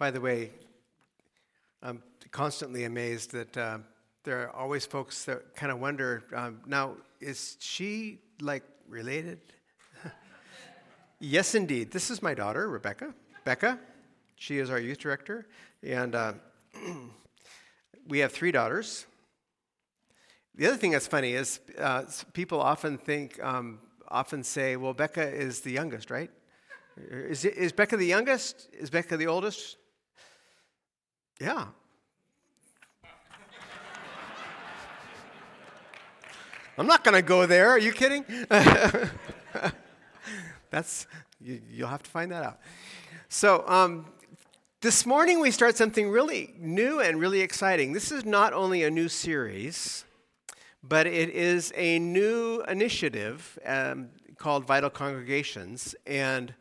By the way, I'm constantly amazed that there are always folks that kind of wonder, now, is she, like, related? Yes, indeed. This is my daughter, Rebecca. Becca, she is our youth director. And we have three daughters. The other thing that's funny is people often think, often say, well, Becca is the youngest, right? Is Becca the youngest? Is Becca the oldest? Yeah. I'm not going to go there. Are you kidding? You'll have to find that out. So this morning we start something really new and really exciting. This is not only a new series, but it is a new initiative called Vital Congregations, and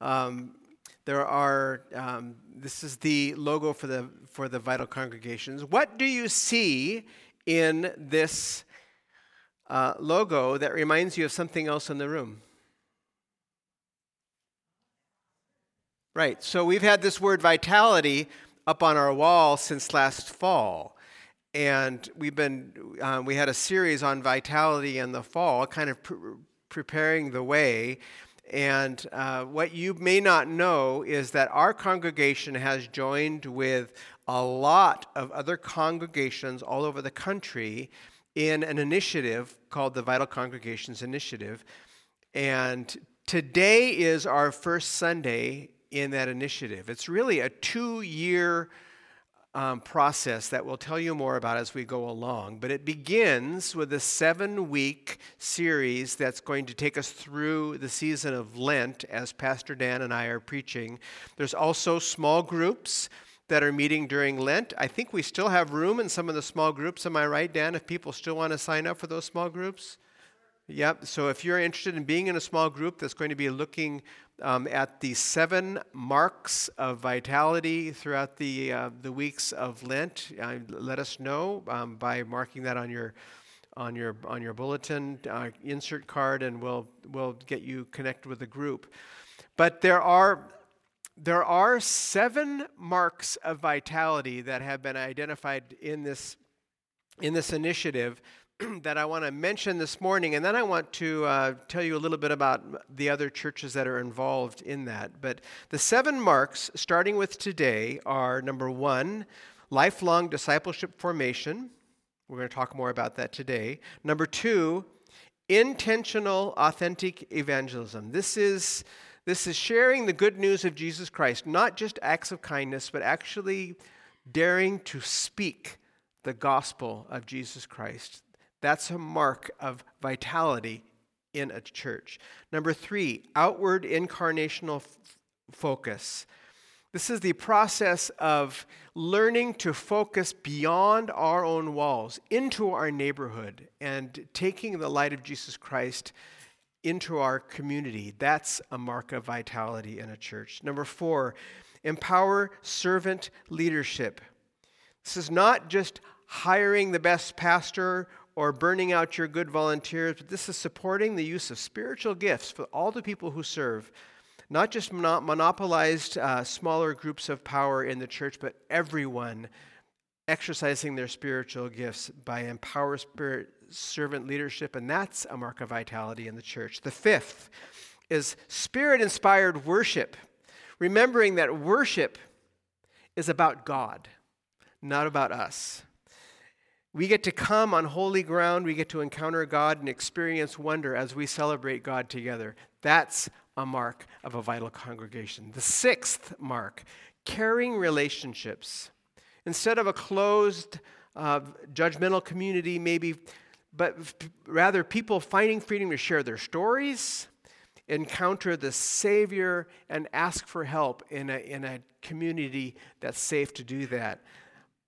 there are. This is the logo for the Vital Congregations. What do you see in this logo that reminds you of something else in the room? Right, so we've had this word vitality up on our wall since last fall, and we had a series on vitality in the fall, kind of preparing the way, and what you may not know is that our congregation has joined with a lot of other congregations all over the country in an initiative called the Vital Congregations Initiative, and today is our first Sunday in that initiative. It's really a 2-year process that we'll tell you more about as we go along, but it begins with a 7-week series that's going to take us through the season of Lent as Pastor Dan and I are preaching. There's also small groups that are meeting during Lent. I think we still have room in some of the small groups. Am I right, Dan, if people still want to sign up for those small groups? Yep, so if you're interested in being in a small group that's going to be looking at the 7 marks of vitality throughout the weeks of Lent, let us know by marking that on your bulletin insert card, and we'll get you connected with the group. But there are 7 marks of vitality that have been identified in this initiative that I want to mention this morning, and then I want to tell you a little bit about the other churches that are involved in that. But the 7 marks, starting with today, are number 1, lifelong discipleship formation. We're going to talk more about that today. Number 2, intentional, authentic evangelism. This is sharing the good news of Jesus Christ, not just acts of kindness, but actually daring to speak the gospel of Jesus Christ. That's a mark of vitality in a church. Number 3, outward incarnational focus. This is the process of learning to focus beyond our own walls, into our neighborhood, and taking the light of Jesus Christ into our community. That's a mark of vitality in a church. Number 4, empower servant leadership. This is not just hiring the best pastor or burning out your good volunteers, but this is supporting the use of spiritual gifts for all the people who serve, not just monopolized smaller groups of power in the church, but everyone exercising their spiritual gifts by empower servant leadership, and that's a mark of vitality in the church. The 5th is spirit-inspired worship, remembering that worship is about God, not about us. We get to come on holy ground, we get to encounter God and experience wonder as we celebrate God together. That's a mark of a vital congregation. The 6th mark, caring relationships. Instead of a closed, judgmental community maybe, but rather people finding freedom to share their stories, encounter the Savior, and ask for help in a community that's safe to do that.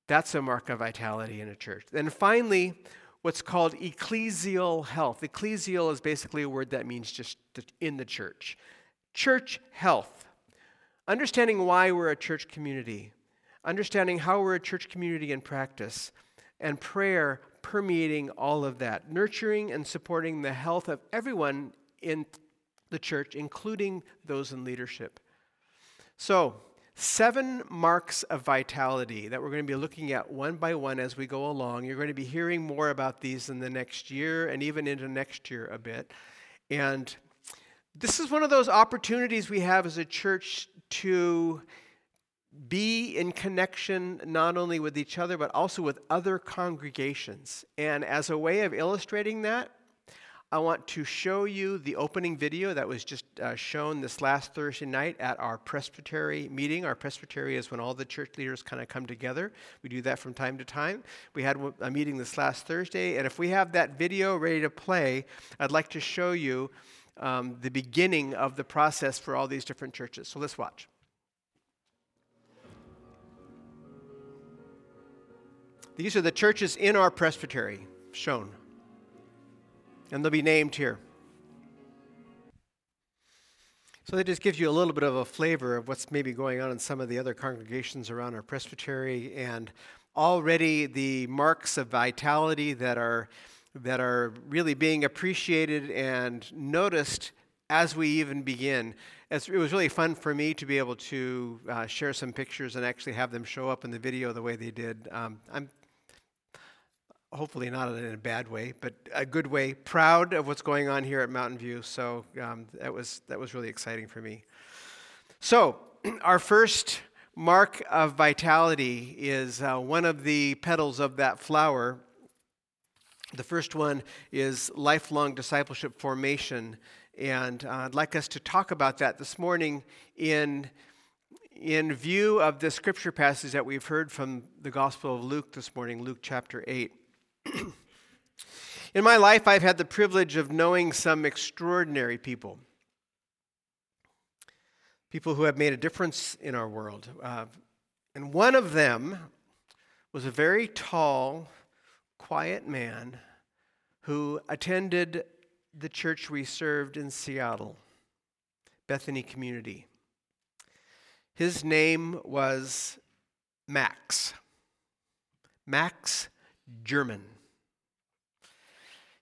That's a mark of vitality in a church. And finally, what's called ecclesial health. Ecclesial is basically a word that means just in the church. Church health. Understanding why we're a church community. Understanding how we're a church community in practice. And prayer permeating all of that. Nurturing and supporting the health of everyone in the church, including those in leadership. So, 7 marks of vitality that we're going to be looking at one by one as we go along. You're going to be hearing more about these in the next year and even into next year a bit. And this is one of those opportunities we have as a church to be in connection not only with each other but also with other congregations. And as a way of illustrating that, I want to show you the opening video that was just shown this last Thursday night at our presbytery meeting. Our presbytery is when all the church leaders kind of come together. We do that from time to time. We had a meeting this last Thursday, and if we have that video ready to play, I'd like to show you the beginning of the process for all these different churches. So let's watch. These are the churches in our presbytery shown. And they'll be named here. So that just gives you a little bit of a flavor of what's maybe going on in some of the other congregations around our presbytery, and already the marks of vitality that are really being appreciated and noticed as we even begin. It was really fun for me to be able to share some pictures and actually have them show up in the video the way they did. I'm hopefully not in a bad way, but a good way, proud of what's going on here at Mountain View. So that was really exciting for me. So our first mark of vitality is one of the petals of that flower. The first one is lifelong discipleship formation. And I'd like us to talk about that this morning in view of the scripture passage that we've heard from the Gospel of Luke this morning, Luke chapter 8. In my life, I've had the privilege of knowing some extraordinary people who have made a difference in our world. And one of them was a very tall, quiet man who attended the church we served in Seattle, Bethany Community. His name was Max German.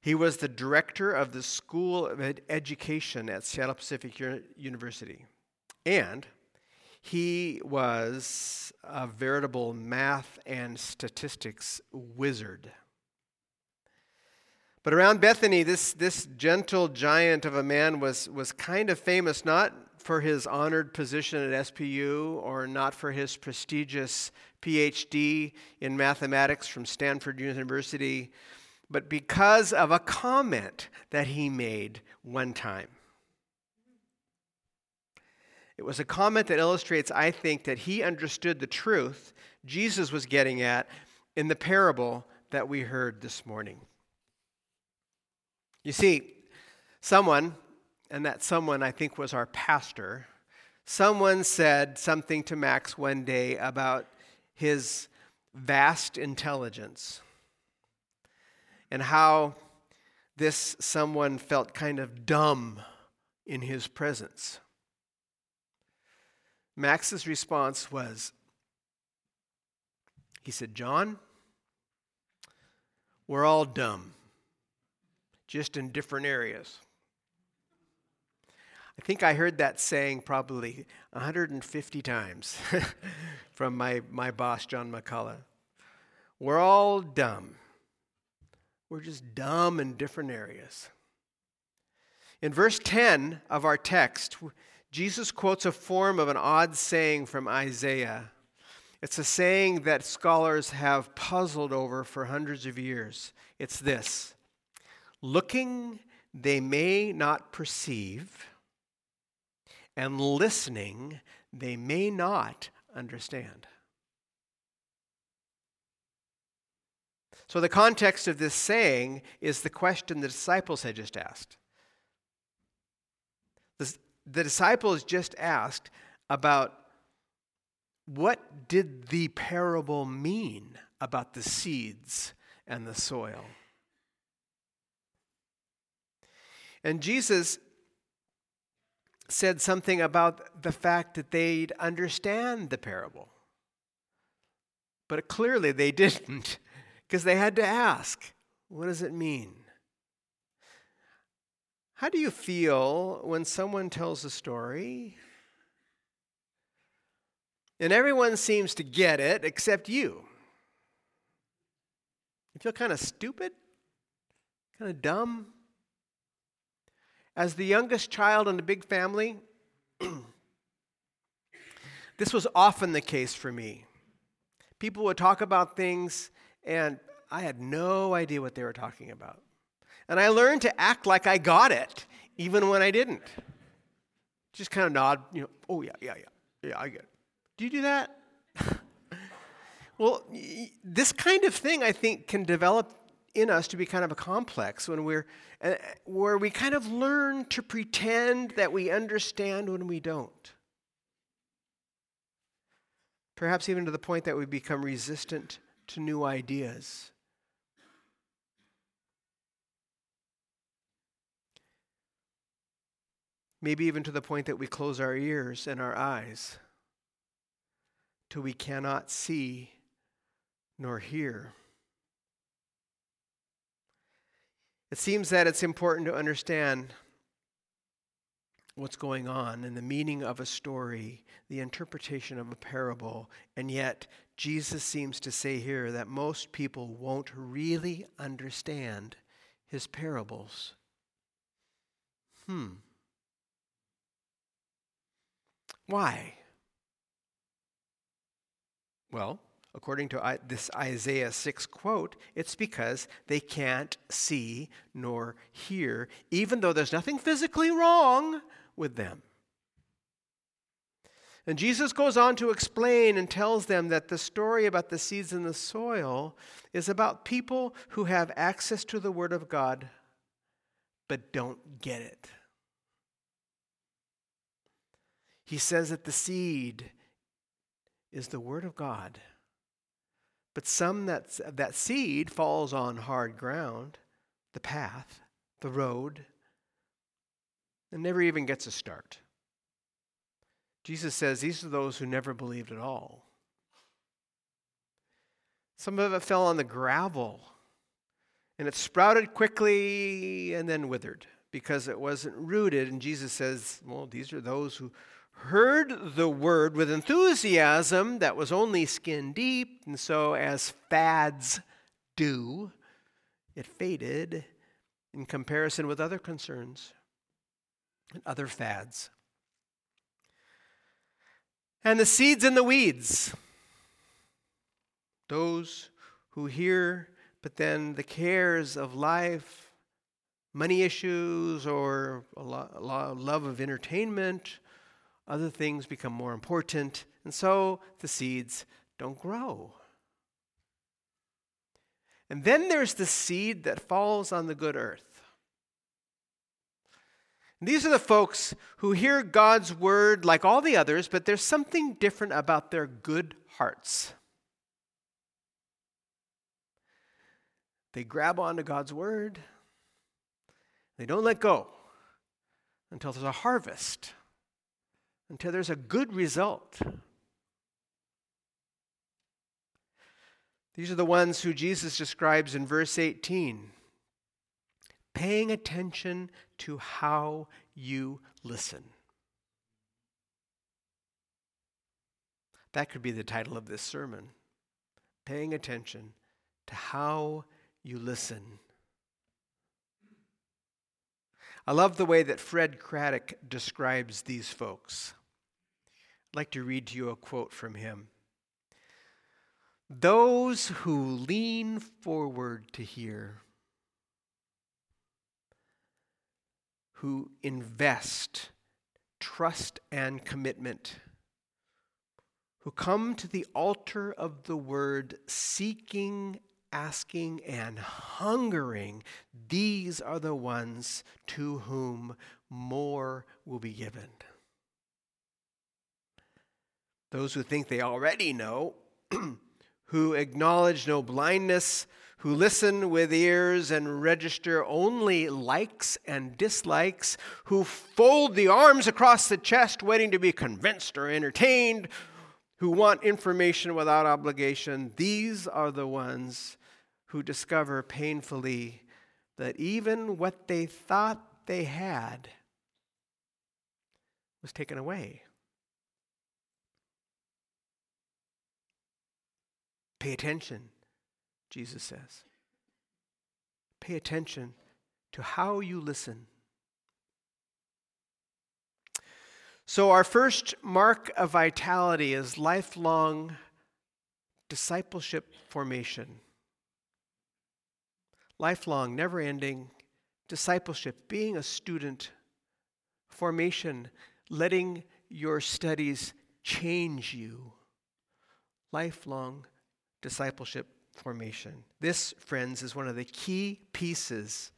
He was the director of the School of Education at Seattle Pacific University. And he was a veritable math and statistics wizard. But around Bethany, this gentle giant of a man was kind of famous, not for his honored position at SPU or not for his prestigious PhD in mathematics from Stanford University, but because of a comment that he made one time. It was a comment that illustrates, I think, that he understood the truth Jesus was getting at in the parable that we heard this morning. You see, someone, and that someone I think was our pastor, someone said something to Max one day about his vast intelligence and how this someone felt kind of dumb in his presence. Max's response was, he said, "John, we're all dumb, just in different areas." I think I heard that saying probably 150 times from my boss, John McCullough. We're all dumb. We're just dumb in different areas. In verse 10 of our text, Jesus quotes a form of an odd saying from Isaiah. It's a saying that scholars have puzzled over for hundreds of years. It's this: looking, they may not perceive, and listening, they may not understand. So the context of this saying is the question the disciples had just asked. The disciples just asked about what did the parable mean about the seeds and the soil? And Jesus said something about the fact that they'd understand the parable. But clearly they didn't, because they had to ask, what does it mean? How do you feel when someone tells a story And everyone seems to get it except you. You feel kind of stupid, kind of dumb. As the youngest child in a big family, this was often the case for me. People would talk about things, and I had no idea what they were talking about. And I learned to act like I got it, even when I didn't. Just kind of nod, you know, oh, yeah, I get it. Do you do that? Well, this kind of thing, I think, can develop in us to be kind of a complex when we're, where we kind of learn to pretend that we understand when we don't. Perhaps even to the point that we become resistant to new ideas. Maybe even to the point that we close our ears and our eyes till we cannot see nor hear. It seems that it's important to understand what's going on and the meaning of a story, the interpretation of a parable, and yet Jesus seems to say here that most people won't really understand his parables. Why? Well, according to this Isaiah 6 quote, it's because they can't see nor hear, even though there's nothing physically wrong with them. And Jesus goes on to explain and tells them that the story about the seeds in the soil is about people who have access to the Word of God but don't get it. He says that the seed is the Word of God, but some that seed falls on hard ground, the path, the road, and never even gets a start. Jesus says these are those who never believed at all. Some of it fell on the gravel, and it sprouted quickly and then withered because it wasn't rooted. And Jesus says, well, these are those who heard the word with enthusiasm that was only skin deep. And so as fads do, it faded in comparison with other concerns and other fads. And the seeds in the weeds, those who hear, but then the cares of life, money issues, or a love of entertainment, other things become more important, and so the seeds don't grow. And then there's the seed that falls on the good earth. And these are the folks who hear God's word like all the others, but there's something different about their good hearts. They grab onto God's word. They don't let go until there's a harvest, until there's a good result. These are the ones who Jesus describes in verse 18, paying attention to how you listen. That could be the title of this sermon, paying attention to how you listen. I love the way that Fred Craddock describes these folks. I'd like to read to you a quote from him. Those who lean forward to hear, who invest trust and commitment, who come to the altar of the word seeking, asking, and hungering, these are the ones to whom more will be given. Those who think they already know, who acknowledge no blindness, who listen with ears and register only likes and dislikes, who fold the arms across the chest waiting to be convinced or entertained, who want information without obligation, these are the ones who discover painfully that even what they thought they had was taken away. Pay attention, Jesus says. Pay attention to how you listen. So our first mark of vitality is lifelong discipleship formation. Lifelong, never-ending discipleship, being a student, formation, letting your studies change you. Lifelong discipleship formation. This, friends, is one of the key pieces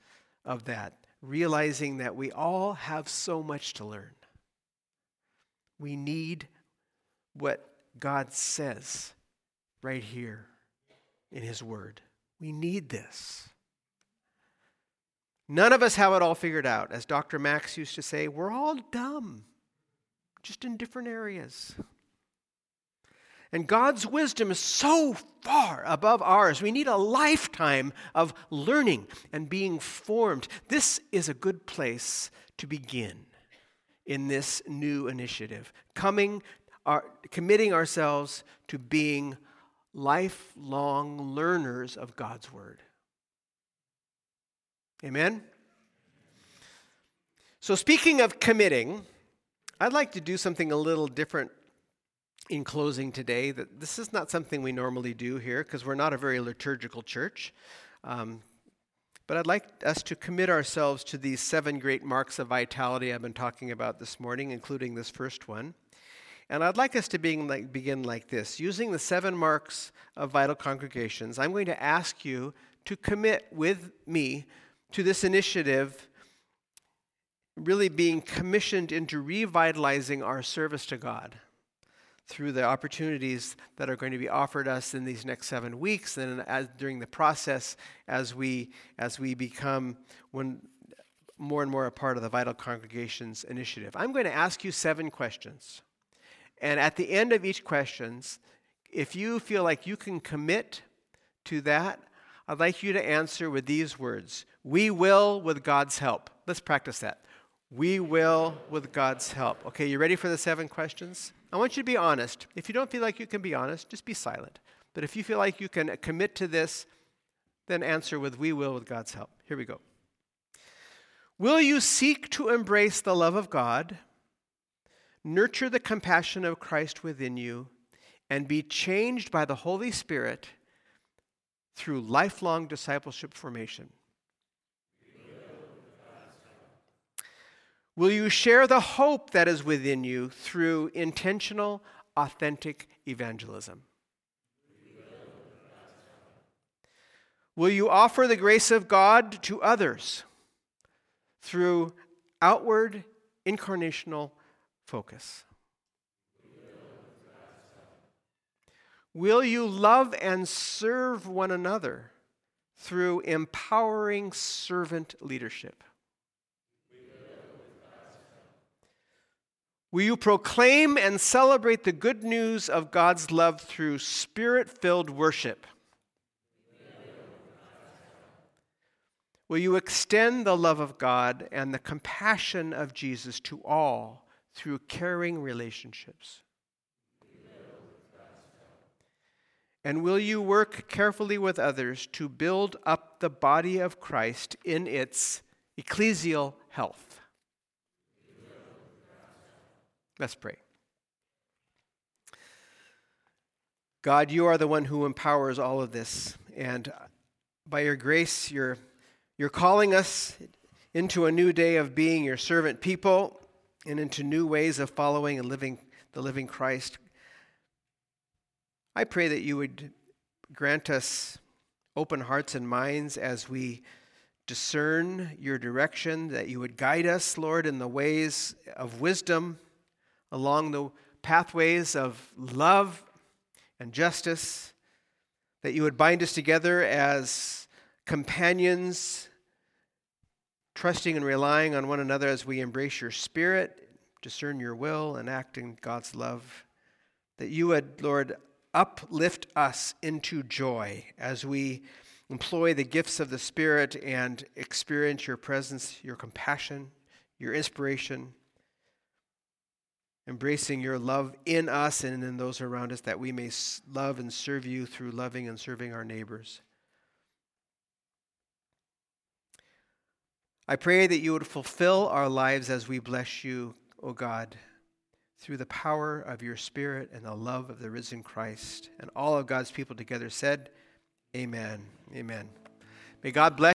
of that, realizing that we all have so much to learn. We need what God says right here in His Word. We need this. None of us have it all figured out. As Dr. Max used to say, we're all dumb, just in different areas. And God's wisdom is so far above ours. We need a lifetime of learning and being formed. This is a good place to begin in this new initiative, committing ourselves to being lifelong learners of God's Word. Amen? So speaking of committing, I'd like to do something a little different in closing today. That this is not something we normally do here because we're not a very liturgical church. But I'd like us to commit ourselves to these 7 great marks of vitality I've been talking about this morning, including this first one. And I'd like us to begin like this. Using the 7 marks of vital congregations, I'm going to ask you to commit with me to this initiative, really being commissioned into revitalizing our service to God through the opportunities that are going to be offered us in these next 7 weeks and during the process as we become more and more a part of the Vital Congregations Initiative. I'm going to ask you 7 questions. And at the end of each question, if you feel like you can commit to that, I'd like you to answer with these words. We will with God's help. Let's practice that. We will with God's help. Okay, you ready for the 7 questions? I want you to be honest. If you don't feel like you can be honest, just be silent. But if you feel like you can commit to this, then answer with we will with God's help. Here we go. Will you seek to embrace the love of God? Nurture the compassion of Christ within you and be changed by the Holy Spirit through lifelong discipleship formation. Will you share the hope that is within you through intentional, authentic evangelism? Will you offer the grace of God to others through outward, incarnational focus? Will you love and serve one another through empowering servant leadership? Will you proclaim and celebrate the good news of God's love through spirit-filled worship? Will you extend the love of God and the compassion of Jesus to all through caring relationships? And will you work carefully with others to build up the body of Christ in its ecclesial health? Let's pray. God, you are the one who empowers all of this, and by your grace, you're calling us into a new day of being your servant people, and into new ways of following and living the living Christ. I pray that you would grant us open hearts and minds as we discern your direction, that you would guide us, Lord, in the ways of wisdom, along the pathways of love and justice, that you would bind us together as companions, trusting and relying on one another as we embrace your spirit, discern your will, and act in God's love. That you would, Lord, uplift us into joy as we employ the gifts of the Spirit and experience your presence, your compassion, your inspiration. embracing your love in us and in those around us, that we may love and serve you through loving and serving our neighbors. I pray that you would fulfill our lives as we bless you, O God, through the power of your Spirit and the love of the risen Christ. And all of God's people together said, Amen. Amen. May God bless